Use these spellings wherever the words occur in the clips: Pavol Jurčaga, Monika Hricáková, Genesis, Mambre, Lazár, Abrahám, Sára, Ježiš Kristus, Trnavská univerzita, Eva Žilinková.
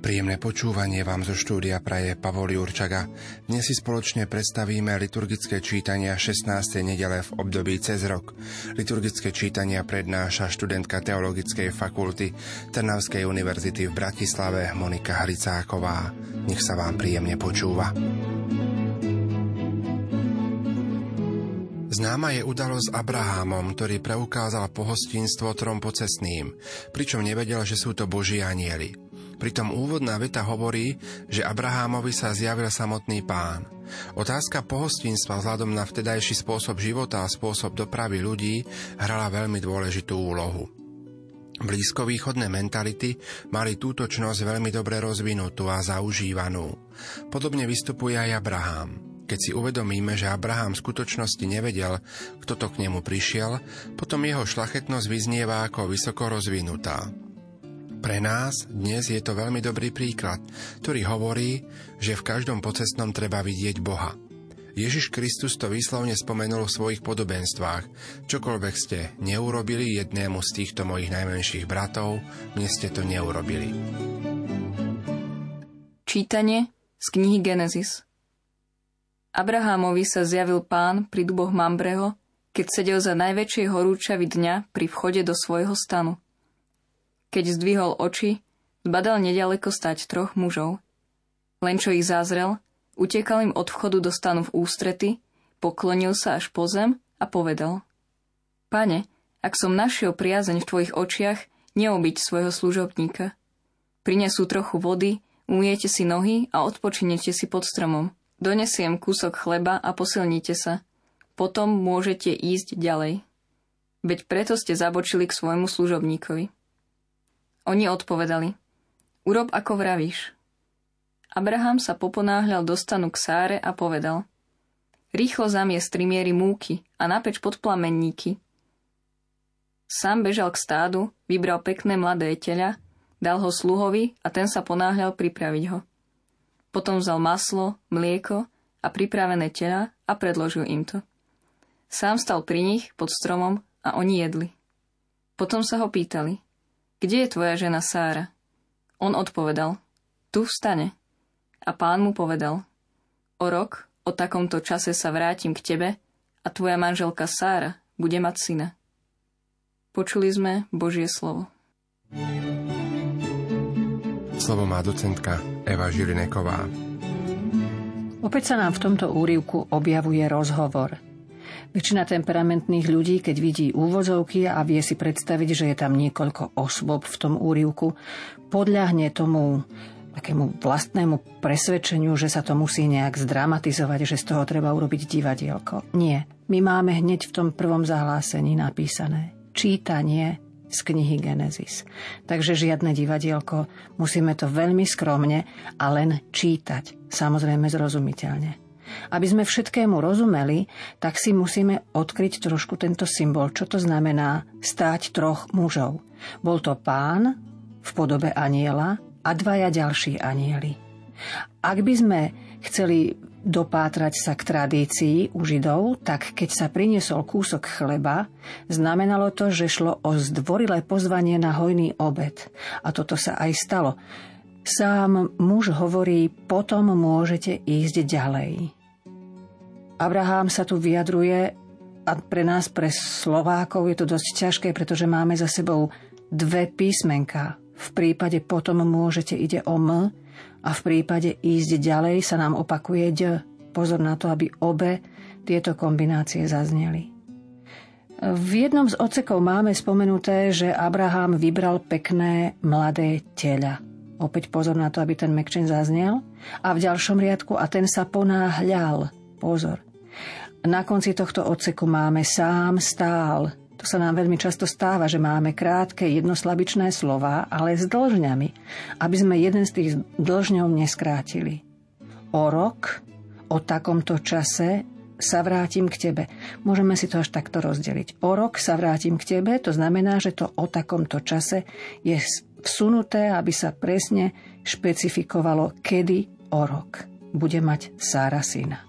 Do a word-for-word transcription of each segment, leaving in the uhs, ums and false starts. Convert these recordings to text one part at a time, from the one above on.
Príjemné počúvanie vám zo štúdia praje Pavol Jurčaga. Dnes si spoločne predstavíme liturgické čítania šestnástej nedele v období cez rok. Liturgické čítania prednáša študentka Teologickej fakulty Trnavskej univerzity v Bratislave Monika Hricáková. Nech sa vám príjemne počúva. Známa je udalosť s Abrahámom, ktorý preukázal pohostinstvo trom pocestným, pričom nevedel, že sú to Boží anjeli. Pritom úvodná veta hovorí, že Abrahámovi sa zjavil samotný Pán. Otázka pohostinstva vzhľadom na vtedajší spôsob života a spôsob dopravy ľudí hrala veľmi dôležitú úlohu. Blízkovýchodné mentality mali túto čnosť veľmi dobre rozvinutú a zaužívanú. Podobne vystupuje aj Abrahám. Keď si uvedomíme, že Abrahám v skutočnosti nevedel, kto to k nemu prišiel, potom jeho šlachetnosť vyznieva ako vysoko rozvinutá. Pre nás dnes je to veľmi dobrý príklad, ktorý hovorí, že v každom pocestnom treba vidieť Boha. Ježiš Kristus to výslovne spomenul v svojich podobenstvách. Čokoľvek ste neurobili jednému z týchto mojich najmenších bratov, mne ste to neurobili. Čítanie z knihy Genesis. Abrahámovi sa zjavil Pán pri duboch Mambreho, keď sedel za najväčšej horúčavy dňa pri vchode do svojho stanu. Keď zdvihol oči, zbadal nedaleko stať troch mužov. Len čo ich zázrel, utekal im od vchodu do stanu v ústrety, poklonil sa až po zem a povedal: Pane, ak som našiel priazeň v tvojich očiach, neobiť svojho služobníka. Prinesú trochu vody, umyjete si nohy a odpočinete si pod stromom. Donesiem kúsok chleba a posilnite sa. Potom môžete ísť ďalej. Veď preto ste zabočili k svojmu služobníkovi. Oni odpovedali: Urob, ako vravíš. Abraham sa poponáhľal do stanu k Sáre a povedal: Rýchlo zamiesť tri miery múky a napeč pod plamenníky. Sám bežal k stádu, vybral pekné mladé teľa, dal ho sluhovi a ten sa ponáhľal pripraviť ho. Potom vzal maslo, mlieko a pripravené tela a predložil im to. Sám stal pri nich pod stromom a oni jedli. Potom sa ho pýtali: Kde je tvoja žena Sára? On odpovedal: Tu v stane. A Pán mu povedal: O rok, o takomto čase sa vrátim k tebe a tvoja manželka Sára bude mať syna. Počuli sme Božie slovo. Slovo má docentka Eva Žilineková. Opäť sa nám v tomto úryvku objavuje rozhovor. Väčšina temperamentných ľudí, keď vidí úvodzovky a vie si predstaviť, že je tam niekoľko osôb v tom úryvku, podľahne tomu takému vlastnému presvedčeniu, že sa to musí nejak zdramatizovať, že z toho treba urobiť divadielko. Nie, my máme hneď v tom prvom zahlásení napísané: Čítanie z knihy Genesis. Takže žiadne divadielko, musíme to veľmi skromne a len čítať, samozrejme zrozumiteľne. Aby sme všetkému rozumeli, tak si musíme odkryť trošku tento symbol, čo to znamená stáť troch mužov. Bol to Pán v podobe anjela a dvaja ďalší anjeli. Ak by sme chceli dopátrať sa k tradícii u Židov, tak keď sa priniesol kúsok chleba, znamenalo to, že šlo o zdvorilé pozvanie na hojný obed. A toto sa aj stalo. Sám muž hovorí: Potom môžete ísť ďalej. Abrahám sa tu vyjadruje a pre nás, pre Slovákov, je to dosť ťažké, pretože máme za sebou dve písmenká. V prípade potom môžete ide o M a v prípade ísť ďalej sa nám opakuje D. Pozor na to, aby obe tieto kombinácie zazneli. V jednom z odsekov máme spomenuté, že Abraham vybral pekné mladé teľa. Opäť pozor na to, aby ten mekčen zaznel. A v ďalšom riadku: a ten sa ponáhľal. Pozor. Na konci tohto odseku máme sám stál. To sa nám veľmi často stáva, že máme krátke jednoslabičné slova, ale s dĺžňami, aby sme jeden z tých dĺžňov neskrátili. O rok, o takomto čase sa vrátim k tebe. Môžeme si to až takto rozdeliť. O rok sa vrátim k tebe, to znamená, že to o takomto čase je vsunuté, aby sa presne špecifikovalo, kedy o rok bude mať Sára syna.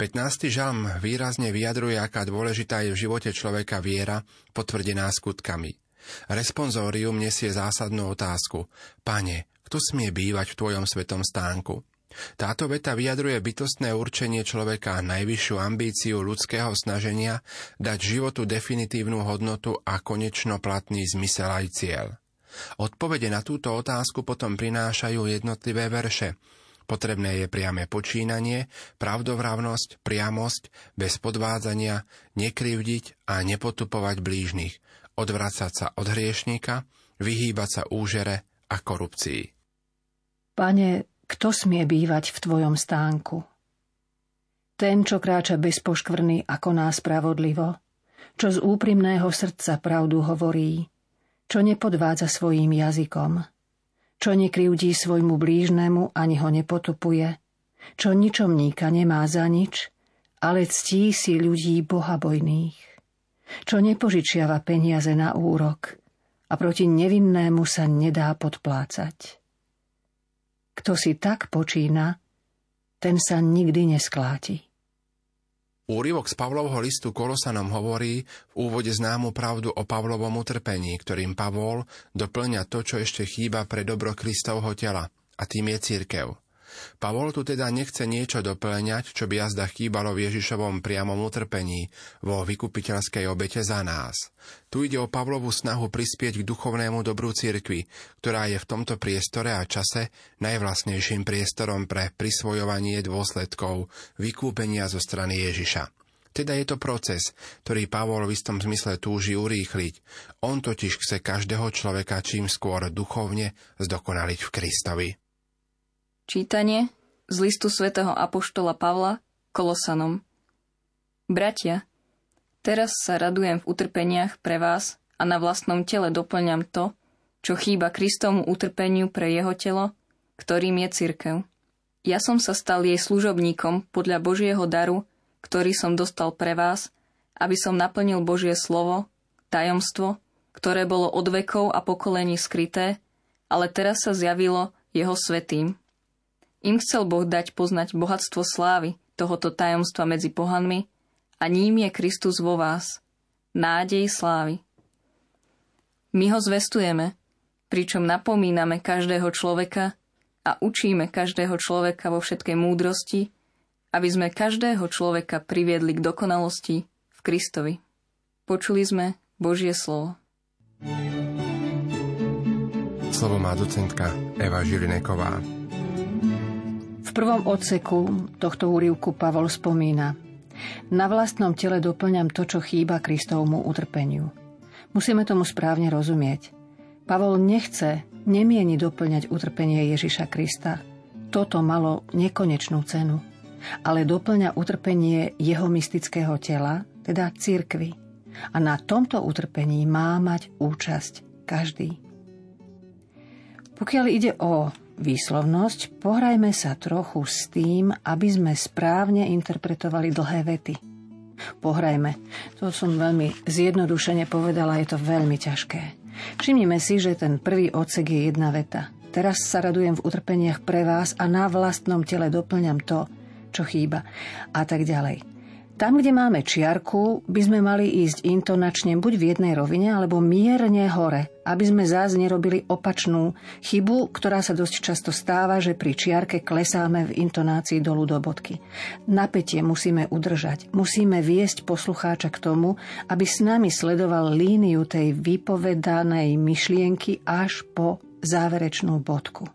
pätnásty žalm výrazne vyjadruje, aká dôležitá je v živote človeka viera, potvrdená skutkami. Responsórium nesie zásadnú otázku. Pane, kto smie bývať v tvojom svetom stánku? Táto veta vyjadruje bytostné určenie človeka, najvyššiu ambíciu ľudského snaženia dať životu definitívnu hodnotu a konečno platný zmysel aj cieľ. Odpovede na túto otázku potom prinášajú jednotlivé verše. Potrebné je priame počínanie, pravdovravnosť, priamosť, bez podvádzania, nekrivdiť a nepotupovať blížnych, odvracať sa od hriešníka, vyhýbať sa úžere a korupcii. Pane, kto smie bývať v tvojom stánku? Ten, čo kráča bez poškvrny a koná spravodlivo, čo z úprimného srdca pravdu hovorí, čo nepodvádza svojím jazykom, čo nekrivdí svojmu blížnemu ani ho nepotupuje, čo ničomníka nemá za nič, ale ctí si ľudí bohabojných, čo nepožičiava peniaze na úrok a proti nevinnému sa nedá podplácať. Kto si tak počína, ten sa nikdy neskláti. Úryvok z Pavlovho listu Kolosanom hovorí v úvode známu pravdu o Pavlovom utrpení, ktorým Pavol doplňa to, čo ešte chýba pre dobro Kristovho tela, a tým je cirkev. Pavol tu teda nechce niečo doplňať, čo by jazda chýbalo v Ježišovom priamom utrpení, vo vykupiteľskej obete za nás. Tu ide o Pavlovu snahu prispieť k duchovnému dobru cirkvi, ktorá je v tomto priestore a čase najvlastnejším priestorom pre prisvojovanie dôsledkov vykúpenia zo strany Ježiša. Teda je to proces, ktorý Pavol v istom zmysle túži urýchliť. On totiž chce každého človeka čím skôr duchovne zdokonaliť v Kristovi. Čítanie z listu svätého apoštola Pavla Kolosanom. Bratia, teraz sa radujem v utrpeniach pre vás a na vlastnom tele doplňam to, čo chýba Kristovmu utrpeniu pre jeho telo, ktorým je cirkev. Ja som sa stal jej služobníkom podľa Božieho daru, ktorý som dostal pre vás, aby som naplnil Božie slovo, tajomstvo, ktoré bolo od vekov a pokolení skryté, ale teraz sa zjavilo jeho svätým. Im chcel Boh dať poznať bohatstvo slávy tohoto tajomstva medzi pohanmi a ním je Kristus vo vás, nádej slávy. My ho zvestujeme, pričom napomíname každého človeka a učíme každého človeka vo všetkej múdrosti, aby sme každého človeka priviedli k dokonalosti v Kristovi. Počuli sme Božie slovo. Slovo má docentka Eva Žilineková. V prvom odseku tohto úryvku Pavol spomína: na vlastnom tele doplňam to, čo chýba Kristovmu utrpeniu. Musíme tomu správne rozumieť. Pavol nechce, nemieni doplňať utrpenie Ježiša Krista. Toto malo nekonečnú cenu. Ale doplňa utrpenie jeho mystického tela, teda cirkvi. A na tomto utrpení má mať účasť každý. Pokiaľ ide o výslovnosť, pohrajme sa trochu s tým, aby sme správne interpretovali dlhé vety. Pohrajme. To som veľmi zjednodušene povedala, je to veľmi ťažké. Všimnime si, že ten prvý odsek je jedna veta. Teraz sa radujem v utrpeniach pre vás a na vlastnom tele doplňam to, čo chýba. A tak ďalej. Tam, kde máme čiarku, by sme mali ísť intonačne buď v jednej rovine, alebo mierne hore, aby sme zás nerobili opačnú chybu, ktorá sa dosť často stáva, že pri čiarke klesáme v intonácii dolu do bodky. Napätie musíme udržať, musíme viesť poslucháča k tomu, aby s nami sledoval líniu tej vypovedanej myšlienky až po záverečnú bodku.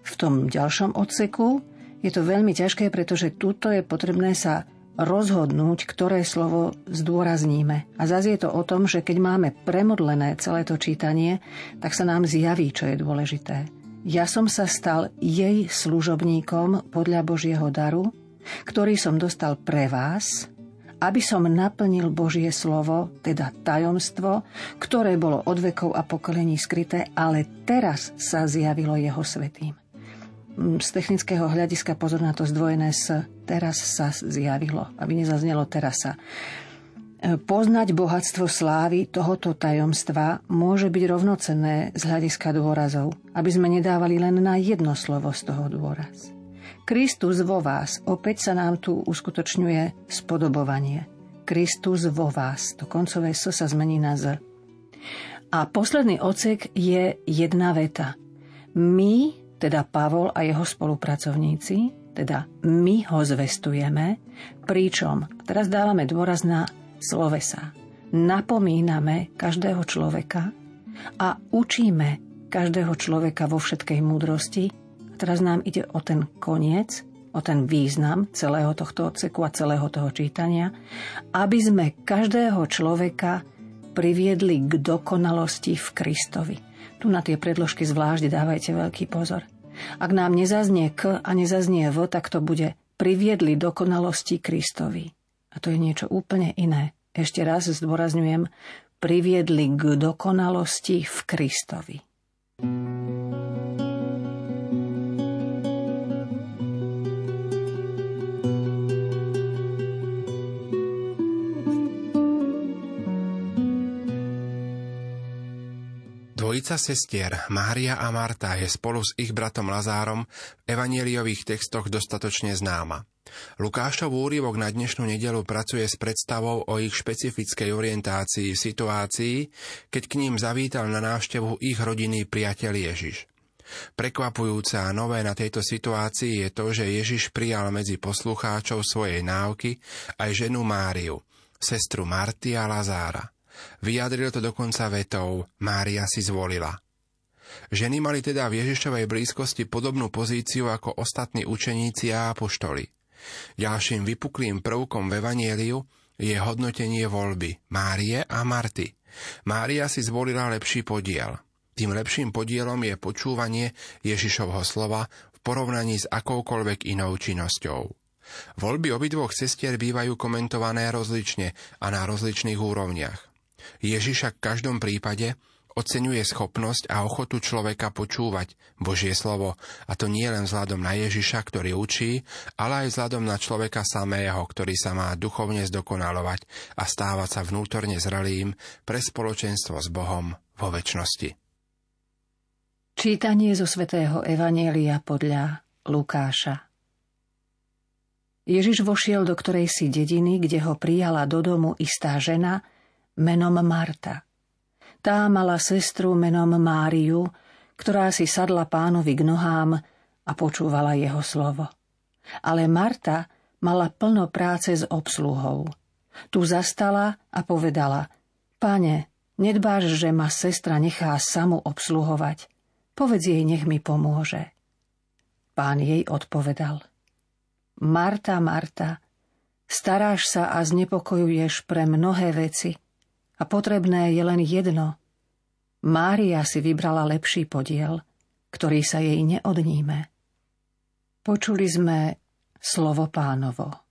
V tom ďalšom odseku je to veľmi ťažké, pretože tuto je potrebné sa rozhodnúť, ktoré slovo zdôrazníme. A zase je to o tom, že keď máme premodlené celé to čítanie, tak sa nám zjaví, čo je dôležité. Ja som sa stal jej služobníkom podľa Božieho daru, ktorý som dostal pre vás, aby som naplnil Božie slovo, teda tajomstvo, ktoré bolo od vekov a pokolení skryté, ale teraz sa zjavilo jeho svätým. Z technického hľadiska pozor na to zdvojené s teraz sa zjavilo, aby nezaznelo teraz sa. Poznať bohatstvo slávy tohoto tajomstva môže byť rovnocenné z hľadiska dôrazov, aby sme nedávali len na jedno slovo z toho dôraz. Kristus vo vás, opäť sa nám tu uskutočňuje spodobovanie. Kristus vo vás, to koncové S sa zmení na Z. A posledný odsek je jedna veta. My, teda Pavol a jeho spolupracovníci, teda my ho zvestujeme, pričom teraz dávame dôraz na slovesa. Napomíname každého človeka a učíme každého človeka vo všetkej múdrosti. A teraz nám ide o ten koniec, o ten význam celého tohto odseku a celého toho čítania, aby sme každého človeka priviedli k dokonalosti v Kristovi. Tu na tie predložky zvlášť dávajte veľký pozor. Ak nám nezaznie K a nezaznie V, tak to bude priviedli dokonalosti Kristovi. A to je niečo úplne iné. Ešte raz zdôrazňujem, priviedli k dokonalosti v Kristovi. Dvojica sestier Mária a Marta je spolu s ich bratom Lazárom v evanjeliových textoch dostatočne známa. Lukášov úryvok na dnešnú nedeľu pracuje s predstavou o ich špecifickej orientácii v situácii, keď k ním zavítal na návštevu ich rodinný priateľ Ježiš. Prekvapujúce a nové na tejto situácii je to, že Ježiš prijal medzi poslucháčov svojej náuky aj ženu Máriu, sestru Marty a Lazára. Vyjadril to dokonca vetou Mária si zvolila. Ženy mali teda v Ježišovej blízkosti podobnú pozíciu ako ostatní učeníci a apoštoli. Ďalším vypuklým prvkom v evanjeliu je hodnotenie voľby Márie a Marty. Mária si zvolila lepší podiel. Tým lepším podielom je počúvanie Ježišovho slova v porovnaní s akoukoľvek inou činnosťou. Voľby obidvoch sestier bývajú komentované rozlične a na rozličných úrovniach. Ježiša v každom prípade oceňuje schopnosť a ochotu človeka počúvať Božie slovo, a to nie len vzhľadom na Ježiša, ktorý učí, ale aj vzhľadom na človeka samého, ktorý sa má duchovne zdokonalovať a stávať sa vnútorne zrelým pre spoločenstvo s Bohom vo večnosti. Čítanie zo svätého evanjelia podľa Lukáša. Ježiš vošiel do ktorejsi dediny, kde ho prijala do domu istá žena menom Marta. Tá mala sestru menom Máriu, ktorá si sadla pánovi k nohám a počúvala jeho slovo. Ale Marta mala plno práce s obsluhou. Tu zastala a povedala: Pane, nedbáš, že ma sestra nechá samu obsluhovať? Povedz jej, nech mi pomôže. Pán jej odpovedal: Marta, Marta, staráš sa a znepokojuješ pre mnohé veci, a potrebné je len jedno. Mária si vybrala lepší podiel, ktorý sa jej neodníme. Počuli sme slovo Pánovo.